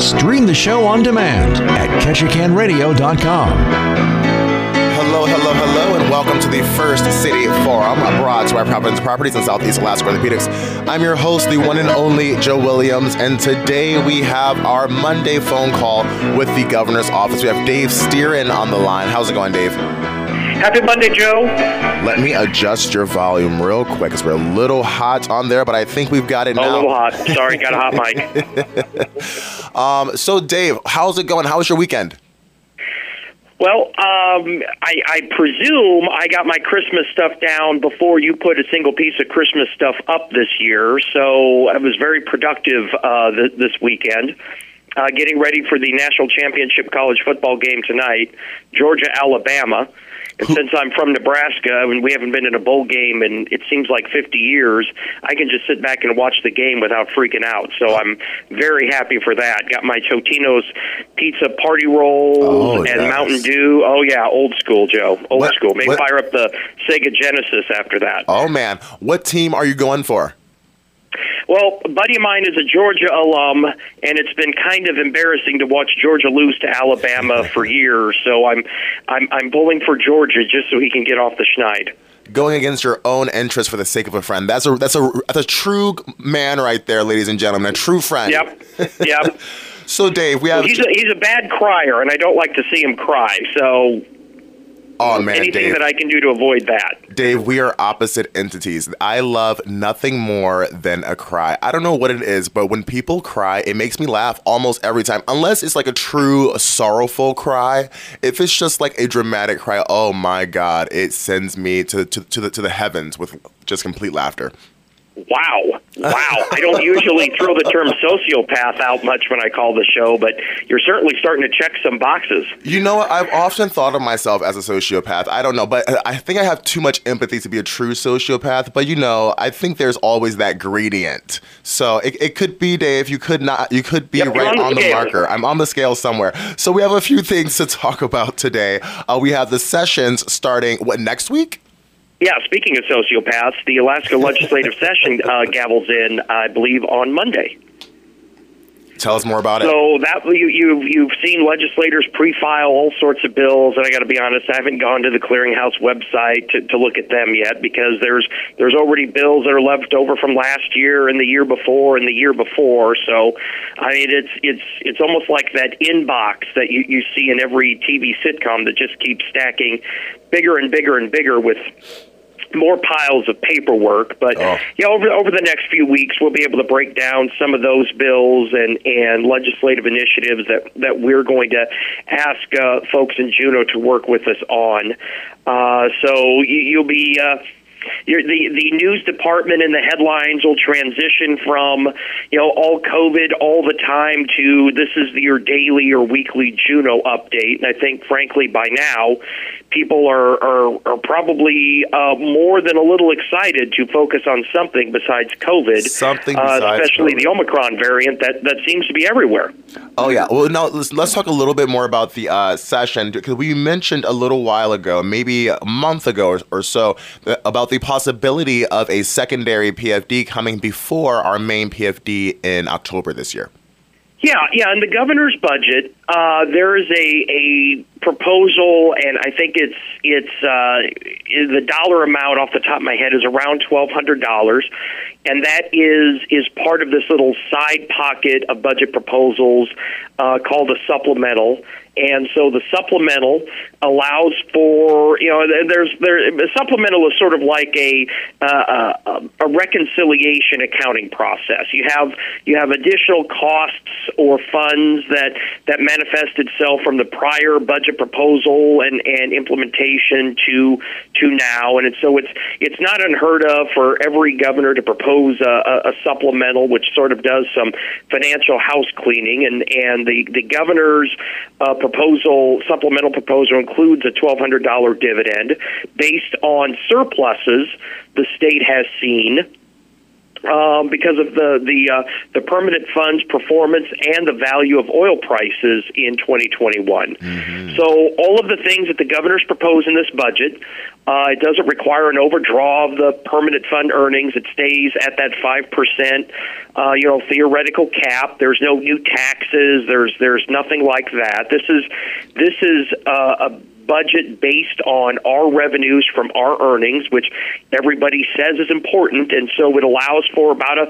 Stream the show on demand at catchacanradio.com. Hello, and welcome to the First City Forum, brought to you by Providence Properties and Southeast Alaska Orthopedics. I'm your host, the one and only Joe Williams, and today we have our Monday phone call with the governor's office. We have Dave Steeren on the line. How's it going, Dave? Happy Monday, Joe. Let me adjust your volume real quick, because we're a little hot on there, but I think we've got it now. A little hot. Sorry, got a hot mic. So, Dave, how's it going? How was your weekend? Well, I presume I got my Christmas stuff down before you put a single piece of Christmas stuff up this year, so I was very productive this weekend, getting ready for the National Championship College Football game tonight, Georgia-Alabama. And since I'm from Nebraska and we haven't been in a bowl game in, it seems like, 50 years, I can just sit back and watch the game without freaking out. So I'm very happy for that. Got my Totino's Pizza Party rolls and Mountain Dew. Oh, yeah, old school, Joe. Old school. May fire up the Sega Genesis after that. Oh, man. What team are you going for? Well, a buddy of mine is a Georgia alum, and it's been kind of embarrassing to watch Georgia lose to Alabama for years. So I'm pulling for Georgia just so he can get off the schneid. Going against your own interest for the sake of a friend. That's a true man right there, ladies and gentlemen. A true friend. Yep. So, Dave, we have. Well, he's a bad crier, and I don't like to see him cry. So. Oh, man, anything Dave, that I can do to avoid that. Dave, we are opposite entities. I love nothing more than a cry. I don't know what it is, but when people cry, it makes me laugh almost every time. Unless it's like a true sorrowful cry. If it's just like a dramatic cry, oh my God, it sends me to the heavens with just complete laughter. Wow. I don't usually throw the term sociopath out much when I call the show, but you're certainly starting to check some boxes. You know what? I've often thought of myself as a sociopath. I don't know, but I think I have too much empathy to be a true sociopath. But, I think there's always that gradient. So it could be, Dave, you could be right on the marker. I'm on the scale somewhere. So we have a few things to talk about today. We have the sessions starting, next week? Yeah, speaking of sociopaths, the Alaska legislative session gavels in, I believe, on Monday. Tell us more about it. So that you've seen legislators pre-file all sorts of bills, and I got to be honest, I haven't gone to the clearinghouse website to look at them yet because there's already bills that are left over from last year and the year before and the year before. So, I mean, it's almost like that inbox that you see in every TV sitcom that just keeps stacking bigger and bigger and bigger with more piles of paperwork, but over the next few weeks we'll be able to break down some of those bills and legislative initiatives that we're going to ask folks in Juneau to work with us on. So you'll be the news department and the headlines will transition from all COVID all the time to this is your daily or weekly Juneau update. And I think, frankly, by now, people are probably more than a little excited to focus on something besides COVID, especially COVID. The Omicron variant that seems to be everywhere. Oh, yeah. Well, now let's talk a little bit more about the session, because we mentioned a little while ago, maybe a month ago or so, about the possibility of a secondary PFD coming before our main PFD in October this year. Yeah, in the governor's budget, there is a proposal, and I think it's the dollar amount off the top of my head is around $1,200, and that is part of this little side pocket of budget proposals called a supplemental. And so the supplemental allows for a supplemental is sort of like a reconciliation accounting process. You have additional costs or funds that manifest itself from the prior budget proposal and implementation to now, and so it's not unheard of for every governor to propose a supplemental, which sort of does some financial house cleaning, and the governor's supplemental proposal includes a $1,200 dividend based on surpluses the state has seen because of the permanent fund's performance and the value of oil prices in 2021. Mm-hmm. So all of the things that the governor's proposed in this budget, it doesn't require an overdraw of the permanent fund earnings. It stays at that 5%, theoretical cap. There's no new taxes. There's nothing like that. This is a budget based on our revenues from our earnings, which everybody says is important, and so it allows for about a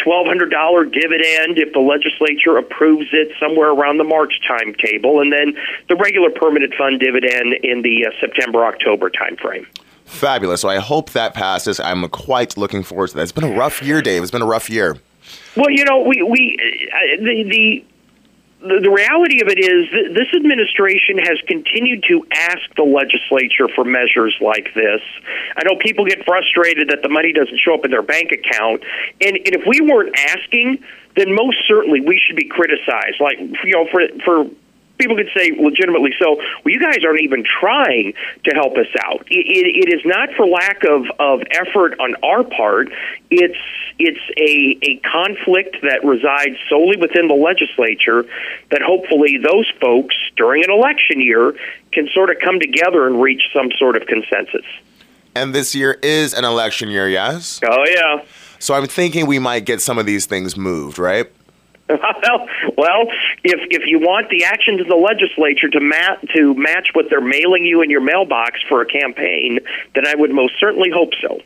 $1,200 dividend if the legislature approves it somewhere around the March timetable, and then the regular permanent fund dividend in the September-October timeframe. Fabulous. So I hope that passes. I'm quite looking forward to that. It's been a rough year, Dave. It's been a rough year. Well, The reality of it is this administration has continued to ask the legislature for measures like this. I know people get frustrated that the money doesn't show up in their bank account. And if we weren't asking, then most certainly we should be criticized. Like, for people could say legitimately so, well, you guys aren't even trying to help us out. It is not for lack of effort on our part. It's a conflict that resides solely within the legislature that hopefully those folks during an election year can sort of come together and reach some sort of consensus. And this year is an election year, yes? Oh, yeah. So I'm thinking we might get some of these things moved, right? Well, if you want the actions of the legislature to match what they're mailing you in your mailbox for a campaign, then I would most certainly hope so.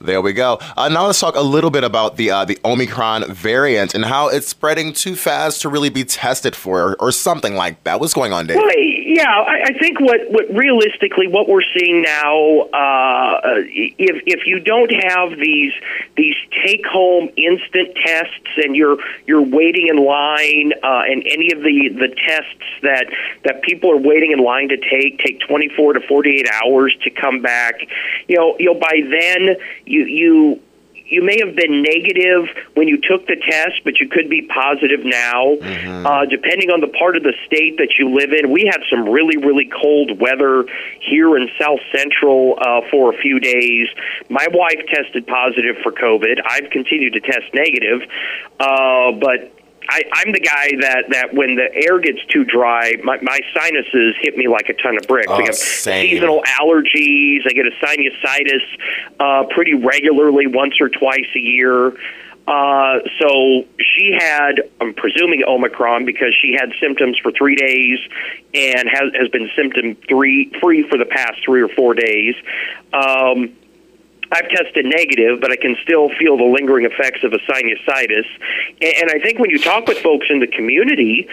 There we go. Now let's talk a little bit about the Omicron variant and how it's spreading too fast to really be tested for or something like that. What's going on, Dave? Well, I think what realistically what we're seeing now, if you don't have these take home instant tests and you're waiting in line and any of the tests that people are waiting in line to take 24 to 48 hours to come back, by then. You may have been negative when you took the test, but you could be positive now. Mm-hmm. Depending on the part of the state that you live in, we had some really, really cold weather here in South Central for a few days. My wife tested positive for COVID. I've continued to test negative, but I'm the guy that when the air gets too dry, my sinuses hit me like a ton of bricks. I have seasonal allergies. I get a sinusitis pretty regularly, once or twice a year. So she had, I'm presuming, Omicron because she had symptoms for 3 days and has been symptom free for the past 3 or 4 days. I've tested negative, but I can still feel the lingering effects of a sinusitis. And I think when you talk with folks in the community,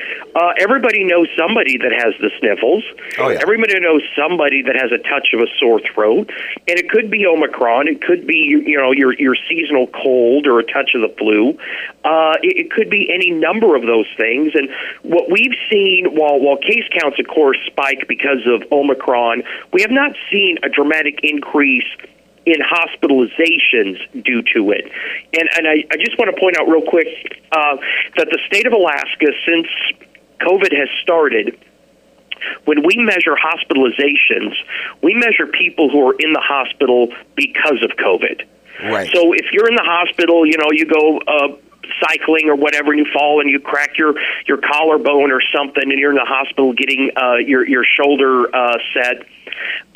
everybody knows somebody that has the sniffles. Oh, yeah. Everybody knows somebody that has a touch of a sore throat. And it could be Omicron. It could be, your seasonal cold or a touch of the flu. It could be any number of those things. And what we've seen, while case counts, of course, spike because of Omicron, we have not seen a dramatic increase in hospitalizations due to it. And I just want to point out real quick that the state of Alaska, since COVID has started, when we measure hospitalizations, we measure people who are in the hospital because of COVID. Right. So if you're in the hospital, you go cycling or whatever, and you fall and you crack your collarbone or something, and you're in the hospital getting your shoulder set.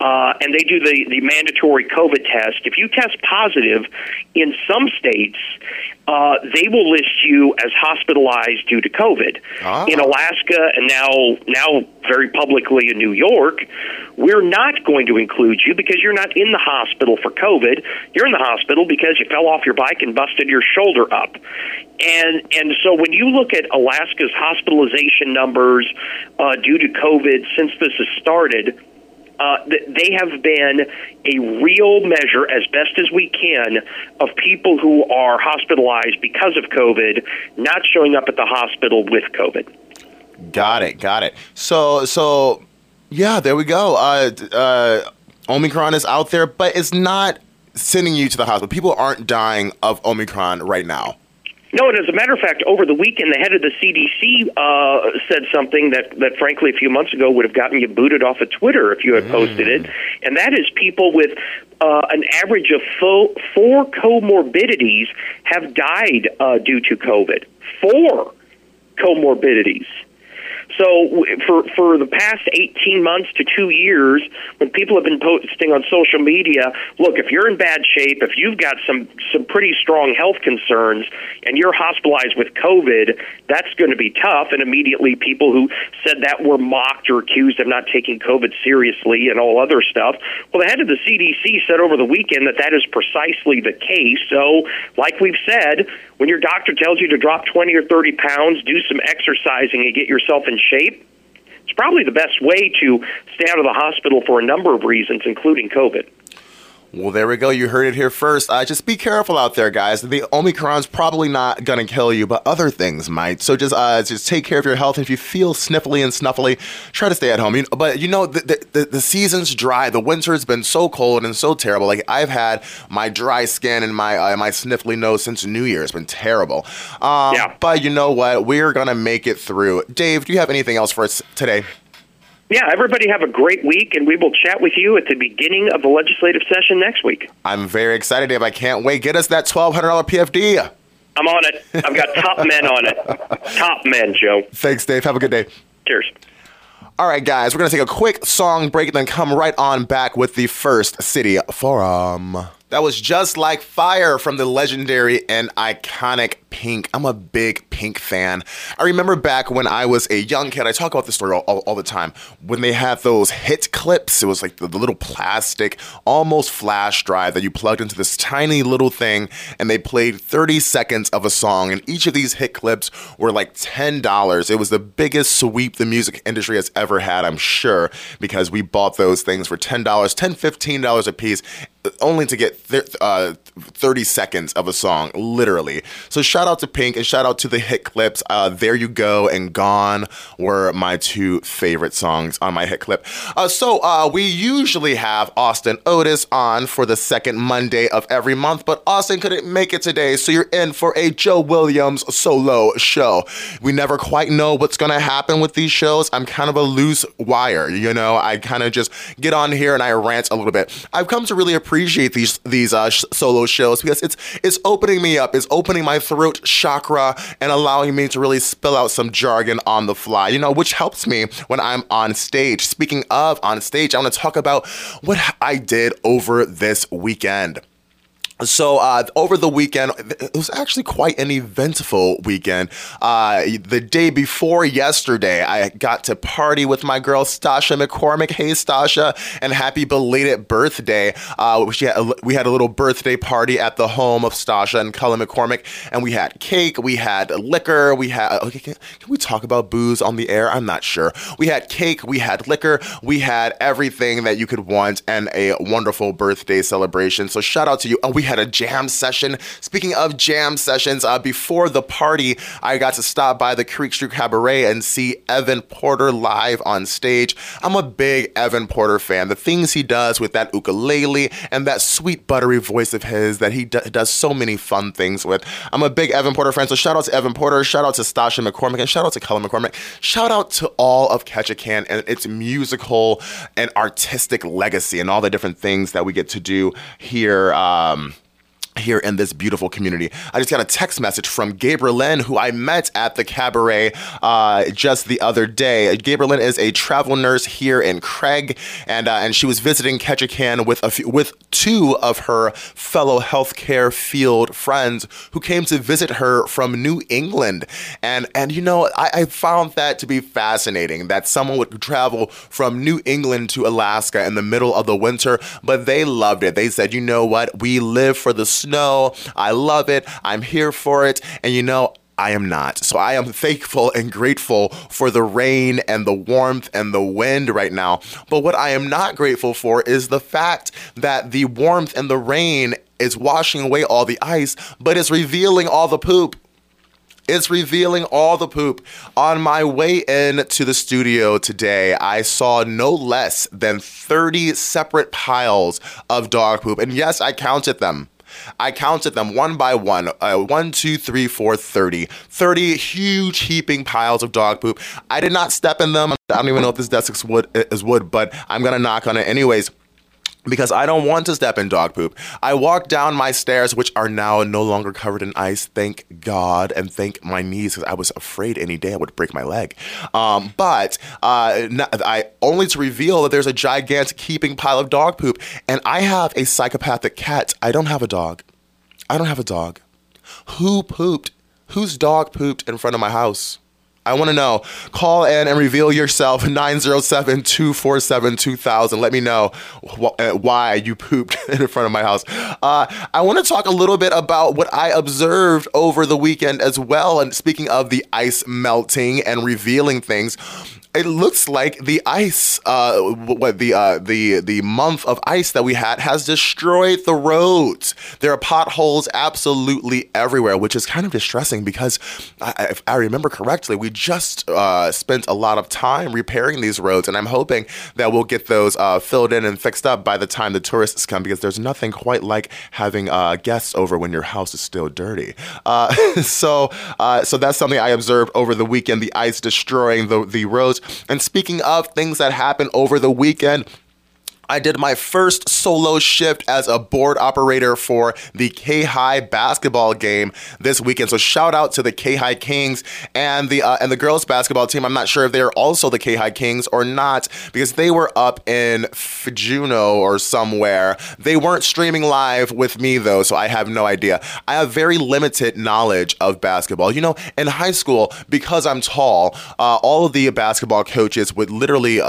And they do the mandatory COVID test. If you test positive, in some states, they will list you as hospitalized due to COVID. Ah. In Alaska, and now very publicly in New York, we're not going to include you because you're not in the hospital for COVID. You're in the hospital because you fell off your bike and busted your shoulder up. And so when you look at Alaska's hospitalization numbers due to COVID since this has started, they have been a real measure, as best as we can, of people who are hospitalized because of COVID, not showing up at the hospital with COVID. Got it. So yeah, there we go. Omicron is out there, but it's not sending you to the hospital. People aren't dying of Omicron right now. No, and as a matter of fact, over the weekend, the head of the CDC said something that, frankly, a few months ago would have gotten you booted off of Twitter if you had posted it, and that is people with an average of four comorbidities have died due to COVID. Four comorbidities. So for the past 18 months to 2 years, when people have been posting on social media, look, if you're in bad shape, if you've got some pretty strong health concerns and you're hospitalized with COVID, that's going to be tough. And immediately people who said that were mocked or accused of not taking COVID seriously and all other stuff. Well, the head of the CDC said over the weekend that is precisely the case. So like we've said, when your doctor tells you to drop 20 or 30 pounds, do some exercising and get yourself in shape, it's probably the best way to stay out of the hospital for a number of reasons, including COVID. Well, there we go. You heard it here first. Just be careful out there, guys. The Omicron's probably not going to kill you, but other things might. So just take care of your health. If you feel sniffly and snuffly, try to stay at home. But, you know, the season's dry. The winter's been so cold and so terrible. Like, I've had my dry skin and my sniffly nose since New Year. It's been terrible. But you know what? We're going to make it through. Dave, do you have anything else for us today? Yeah, everybody have a great week, and we will chat with you at the beginning of the legislative session next week. I'm very excited, Dave. I can't wait. Get us that $1,200 PFD. I'm on it. I've got top men on it. Top men, Joe. Thanks, Dave. Have a good day. Cheers. All right, guys, we're going to take a quick song break and then come right on back with the first City Forum. That was Just Like Fire from the legendary and iconic Pink. I'm a big Pink fan. I remember back when I was a young kid, I talk about this story all the time, when they had those Hit Clips. It was like the little plastic, almost flash drive that you plugged into this tiny little thing, and they played 30 seconds of a song, and each of these Hit Clips were like $10. It was the biggest sweep the music industry has ever had, I'm sure, because we bought those things for $10, $10, $15 a piece, only to get 30 seconds of a song, literally. So shout out to Pink and shout out to the Hit Clips. There You Go and Gone were my two favorite songs on my Hit Clip. So we usually have Austin Otis on for the second Monday of every month, but Austin couldn't make it today, so you're in for a Joe Williams solo show. We never quite know what's going to happen with these shows. I'm kind of a loose wire, you know. I kind of just get on here and I rant a little bit. I've come to really appreciate these solo shows because it's opening me up, it's opening my throat chakra and allowing me to really spill out some jargon on the fly, you know, which helps me when I'm on stage. Speaking of on stage, I want to talk about what I did over this weekend. So over the weekend, it was actually quite an eventful weekend. The day before yesterday, I got to party with my girl Stasha McCormick. Hey, Stasha, and happy belated birthday. We had a little birthday party at the home of Stasha and Cullen McCormick, and we had cake, we had liquor, we had... Okay, can we talk about booze on the air? I'm not sure. We had cake, we had liquor, we had everything that you could want and a wonderful birthday celebration. So shout out to you. We had a jam session. Speaking of jam sessions, before the party, I got to stop by the Creek Street Cabaret and see Evan Porter live on stage. I'm a big Evan Porter fan. The things he does with that ukulele and that sweet, buttery voice of his that he does so many fun things with. I'm a big Evan Porter fan, so shout out to Evan Porter, shout out to Stasha McCormick, and shout out to Cullen McCormick. Shout out to all of Ketchikan and its musical and artistic legacy and all the different things that we get to do here. Here in this beautiful community. I just got a text message from Gabriel Lynn, who I met at the cabaret just the other day. Gabriel Lynn is a travel nurse here in Craig, and she was visiting Ketchikan with two of her fellow healthcare field friends who came to visit her from New England. And you know, I found that to be fascinating, that someone would travel from New England to Alaska in the middle of the winter, but they loved it. They said, you know what, we live for the snow. I love it. I'm here for it. And you know, I am not. So I am thankful and grateful for the rain and the warmth and the wind right now. But what I am not grateful for is the fact that the warmth and the rain is washing away all the ice, but it's revealing all the poop. It's revealing all the poop. On my way in to the studio today, I saw no less than 30 separate piles of dog poop. And yes, I counted them. I counted them one by one. 1, 2, 3, 4, 30. 30 huge heaping piles of dog poop. I did not step in them. I don't even know if this desk is wood, but I'm going to knock on it anyways, because I don't want to step in dog poop. I walked down my stairs, which are now no longer covered in ice, thank God, and thank my knees, because I was afraid any day I would break my leg. Only to reveal that there's a gigantic heaping pile of dog poop, and I have a psychopathic cat. I don't have a dog. Who pooped? Whose dog pooped in front of my house? I want to know. Call in and reveal yourself, 907-247-2000. Let me know why you pooped in front of my house. I want to talk a little bit about what I observed over the weekend as well. And speaking of the ice melting and revealing things, it looks like the ice, the month of ice that we had has destroyed the roads. There are potholes absolutely everywhere, which is kind of distressing because, if I remember correctly, we just spent a lot of time repairing these roads, and I'm hoping that we'll get those filled in and fixed up by the time the tourists come, because there's nothing quite like having guests over when your house is still dirty. So that's something I observed over the weekend: the ice destroying the roads. And speaking of things that happened over the weekend, I did my first solo shift as a board operator for the K-High basketball game this weekend. So shout out to the K-High Kings and the girls basketball team. I'm not sure if they're also the K-High Kings or not, because they were up in Juneau or somewhere. They weren't streaming live with me though, so I have no idea. I have very limited knowledge of basketball. You know, in high school, because I'm tall, all of the basketball coaches would literally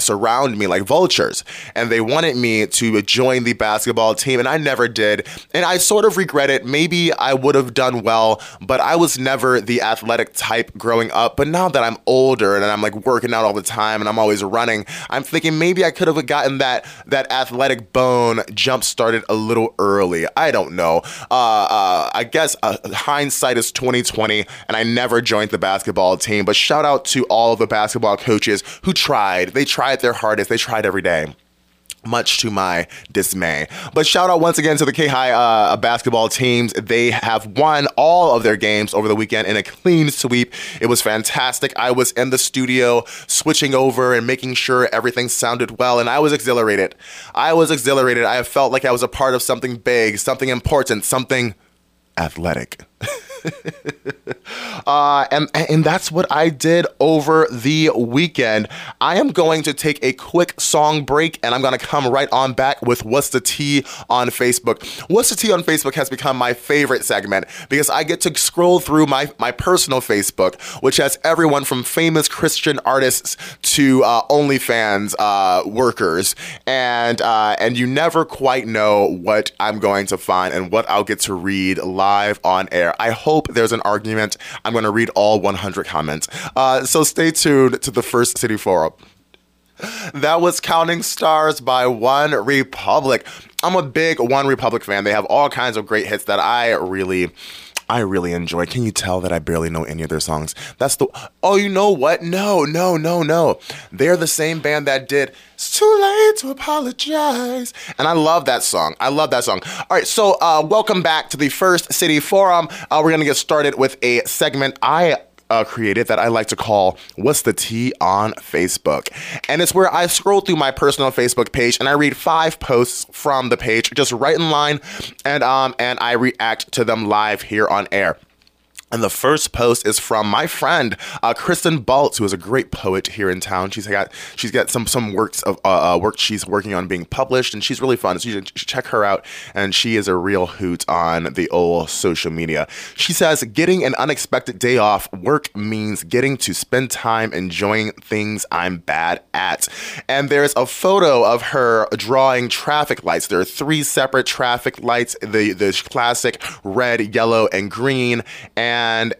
surround me like vultures. And they wanted me to join the basketball team, and I never did. And I sort of regret it. Maybe I would have done well, but I was never the athletic type growing up. But now that I'm older and I'm like working out all the time and I'm always running, I'm thinking maybe I could have gotten that athletic bone jump started a little early. I don't know. I guess hindsight is 20/20, and I never joined the basketball team. But shout out to all of the basketball coaches who tried. They tried their hardest. They tried every day, much to my dismay. But shout out once again to the K-High basketball teams. They have won all of their games over the weekend in a clean sweep. It was fantastic. I was in the studio switching over and making sure everything sounded well, and I was exhilarated. I felt like I was a part of something big, something important, something athletic. And that's what I did over the weekend. I am going to take a quick song break, and I'm going to come right on back with What's the Tea on Facebook. What's the Tea on Facebook has become my favorite segment because I get to scroll through my personal Facebook, which has everyone from famous Christian artists to OnlyFans workers, and you never quite know what I'm going to find and what I'll get to read live on air. I hope there's an argument. I'm going to read all 100 comments. So stay tuned to the First City Forum. That was Counting Stars by One Republic. I'm a big One Republic fan. They have all kinds of great hits that I really enjoy. Can you tell that I barely know any of their songs? Oh, you know what? No. They're the same band that did It's Too Late to Apologize. And I love that song. All right, so welcome back to the First City Forum. We're going to get started with a segment I created that I like to call What's the Tea on Facebook. And it's where I scroll through my personal Facebook page and I read 5 posts from the page just right in line, and I react to them live here on air. And the first post is from my friend Kristen Baltz, who is a great poet here in town. She's got some works of work she's working on being published, and she's really fun. So you should check her out, and she is a real hoot on the old social media. She says, "Getting an unexpected day off work means getting to spend time enjoying things I'm bad at." And there's a photo of her drawing traffic lights. There are 3 separate traffic lights: the classic red, yellow, and green,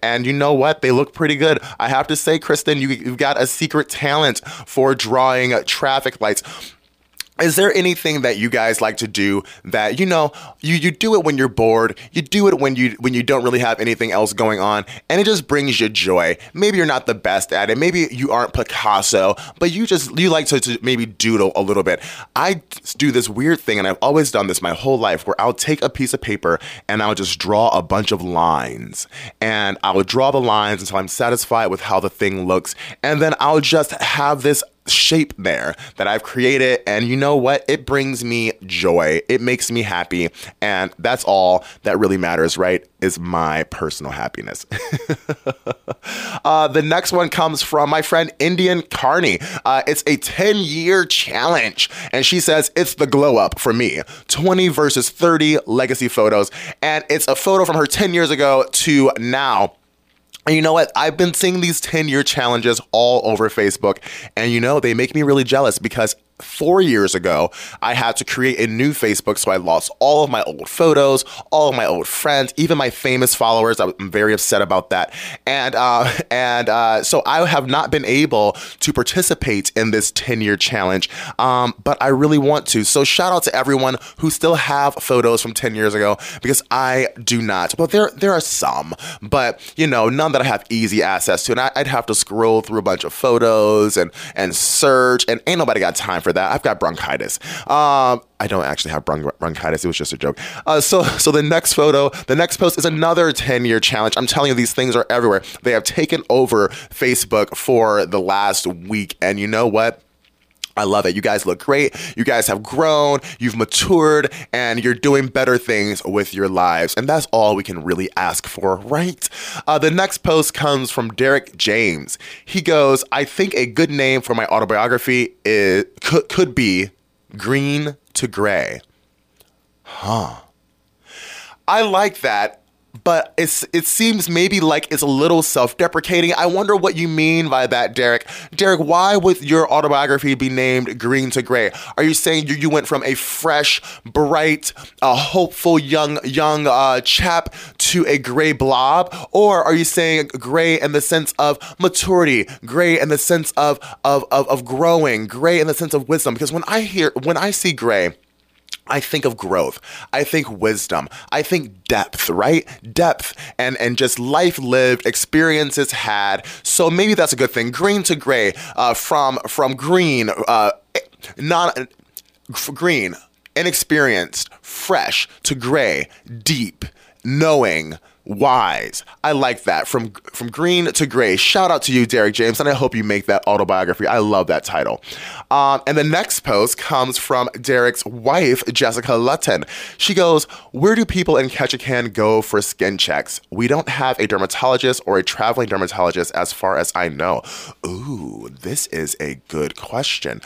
and you know what? They look pretty good. I have to say, Kristen, you've got a secret talent for drawing traffic lights. Is there anything that you guys like to do that, you know, you do it when you're bored, you do it when you don't really have anything else going on, and it just brings you joy? Maybe you're not the best at it, maybe you aren't Picasso, but you like to maybe doodle a little bit. I do this weird thing, and I've always done this my whole life, where I'll take a piece of paper and I'll just draw a bunch of lines, and I'll draw the lines until I'm satisfied with how the thing looks, and then I'll just have this shape there that I've created, and you know what, it brings me joy, it makes me happy, and that's all that really matters, right? Is my personal happiness. The next one comes from my friend Indian Carney. It's a 10-year challenge, and she says it's the glow up for me, 20 versus 30 legacy photos, and it's a photo from her 10 years ago to now. And you know what? I've been seeing these 10-year challenges all over Facebook, and you know, they make me really jealous, because 4 years ago, I had to create a new Facebook, so I lost all of my old photos, all of my old friends, even my famous followers. I'm very upset about that. And so I have not been able to participate in this 10-year challenge, but I really want to. So shout out to everyone who still have photos from 10 years ago, because I do not. Well, there are some, but you know, none that I have easy access to, and I'd have to scroll through a bunch of photos and search, and ain't nobody got time for that. I've got bronchitis. I don't actually have bronchitis. It was just a joke. So the next post is another 10-year challenge. I'm telling you, these things are everywhere. They have taken over Facebook for the last week. And you know what? I love it. You guys look great. You guys have grown, you've matured, and you're doing better things with your lives. And that's all we can really ask for, right? The next post comes from Derek James. He goes, I think a good name for my autobiography is could be Green to Gray. Huh. I like that. But it seems maybe like it's a little self-deprecating. I wonder what you mean by that, Derek. Derek, why would your autobiography be named Green to Gray? Are you saying you went from a fresh, bright, hopeful young chap to a gray blob? Or are you saying gray in the sense of maturity, gray in the sense of growing, gray in the sense of wisdom? Because when I see gray, I think of growth, I think wisdom, I think depth, right? Depth and just life lived, experiences had. So maybe that's a good thing. Green to gray, from green, green, inexperienced, fresh, to gray, deep, knowing, wise. I like that. From green to gray. Shout out to you, Derek James, and I hope you make that autobiography. I love that title. And the next post comes from Derek's wife, Jessica Lutton. She goes, where do people in Ketchikan go for skin checks? We don't have a dermatologist or a traveling dermatologist as far as I know. Ooh, this is a good question.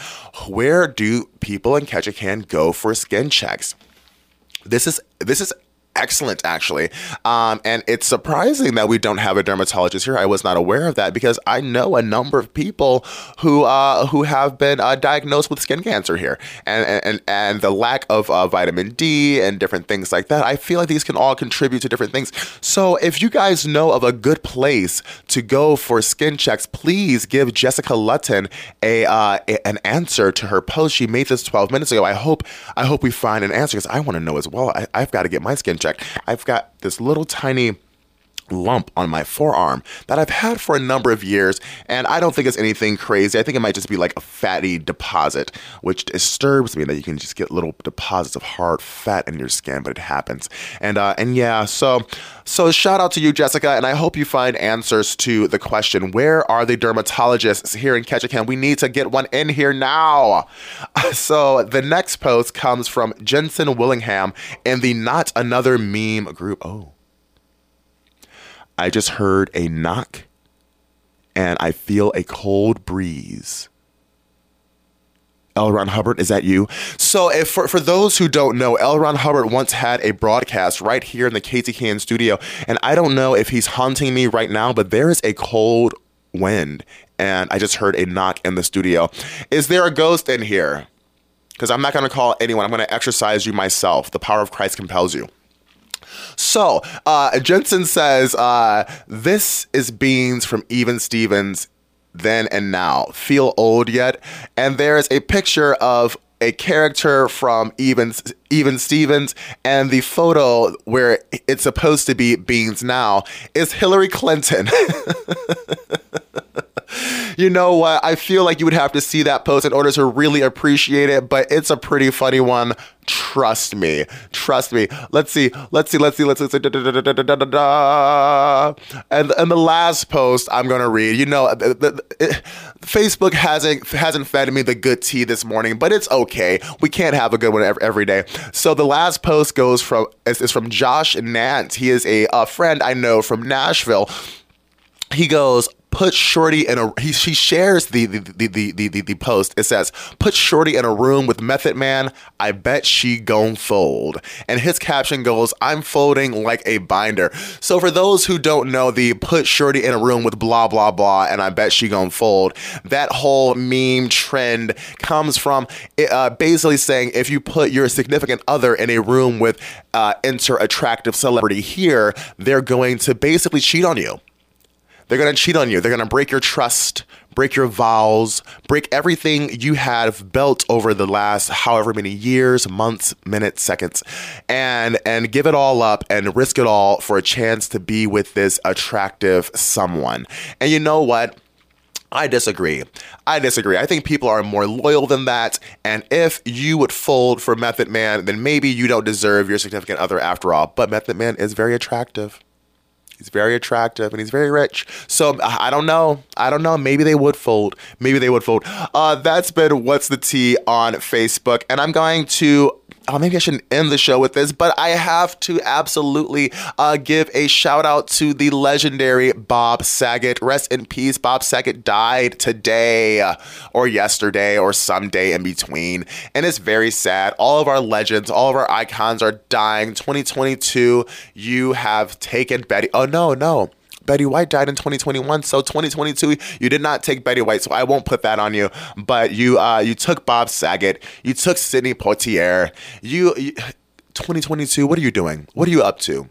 Where do people in Ketchikan go for skin checks? This is excellent, actually. And it's surprising that we don't have a dermatologist here. I was not aware of that, because I know a number of people who have been diagnosed with skin cancer here, and the lack of vitamin D and different things like that. I feel like these can all contribute to different things. So if you guys know of a good place to go for skin checks, please give Jessica Lutton an answer to her post. She made this 12 minutes ago. I hope we find an answer, because I want to know as well. I've got to get my skin checked. I've got this little tiny lump on my forearm that I've had for a number of years, and I don't think it's anything crazy. I think it might just be like a fatty deposit, which disturbs me that you can just get little deposits of hard fat in your skin, but it happens. And yeah, so shout out to you, Jessica, and I hope you find answers to the question, where are the dermatologists here in Ketchikan? We need to get one in here now. So the next post comes from Jensen Willingham in the Not Another Meme group. Oh, I just heard a knock, and I feel a cold breeze. L. Ron Hubbard, is that you? So if, for those who don't know, L. Ron Hubbard once had a broadcast right here in the KTKN studio, and I don't know if he's haunting me right now, but there is a cold wind, and I just heard a knock in the studio. Is there a ghost in here? Because I'm not going to call anyone. I'm going to exorcise you myself. The power of Christ compels you. So, Jensen says, this is Beans from Even Stevens, Then and Now. Feel old yet? And there's a picture of a character from Even Stevens, and the photo where it's supposed to be Beans now is Hillary Clinton. You know what? I feel like you would have to see that post in order to really appreciate it, but it's a pretty funny one. Trust me. Trust me. Let's see. And the last post I'm going to read, you know, Facebook hasn't fed me the good tea this morning, but it's okay. We can't have a good one every day. So the last post is from Josh Nant. He is a friend I know from Nashville. He goes, put Shorty in she shares the post. It says, put Shorty in a room with Method Man, I bet she gon' fold. And his caption goes, I'm folding like a binder. So for those who don't know, the put Shorty in a room with blah, blah, blah, and I bet she gon' fold, that whole meme trend comes from basically saying, if you put your significant other in a room with inter-attractive celebrity here, they're going to basically cheat on you. They're going to cheat on you. They're going to break your trust, break your vows, break everything you have built over the last however many years, months, minutes, seconds, and give it all up and risk it all for a chance to be with this attractive someone. And you know what? I disagree. I think people are more loyal than that. And if you would fold for Method Man, then maybe you don't deserve your significant other after all. But Method Man is very attractive. He's very attractive and he's very rich. So I don't know. Maybe they would fold. That's been What's the Tea on Facebook. And I'm going to, maybe I shouldn't end the show with this, but I have to absolutely give a shout out to the legendary Bob Saget. Rest in peace. Bob Saget died today or yesterday or someday in between. And it's very sad. All of our legends, all of our icons are dying. 2022, you have taken Betty. Oh, no. Betty White died in 2021, so 2022, you did not take Betty White, so I won't put that on you, but you took Bob Saget, you took Sidney Poitier, 2022, what are you doing? What are you up to?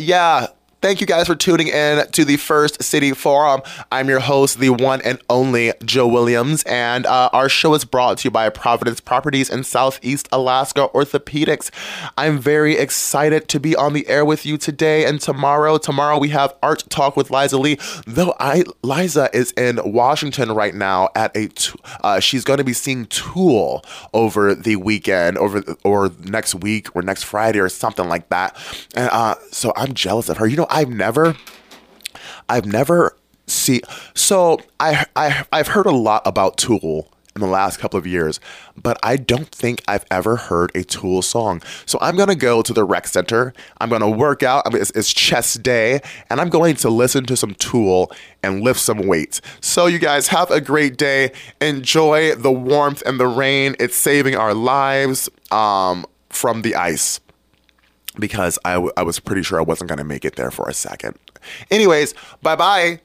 Yeah. Thank you guys for tuning in to the First City Forum. I'm your host, the one and only Joe Williams, and our show is brought to you by Providence Properties and Southeast Alaska Orthopedics. I'm very excited to be on the air with you today and tomorrow. Tomorrow we have Art Talk with Liza Lee, though Liza is in Washington right now at she's going to be seeing Tool over the weekend, or next week or next Friday or something like that. And so I'm jealous of her. You know, I've never seen. So I've heard a lot about Tool in the last couple of years, but I don't think I've ever heard a Tool song. So I'm going to go to the rec center. I'm going to work out. It's chest day, and I'm going to listen to some Tool and lift some weights. So you guys have a great day. Enjoy the warmth and the rain. It's saving our lives from the ice, because I was pretty sure I wasn't going to make it there for a second. Anyways, bye-bye.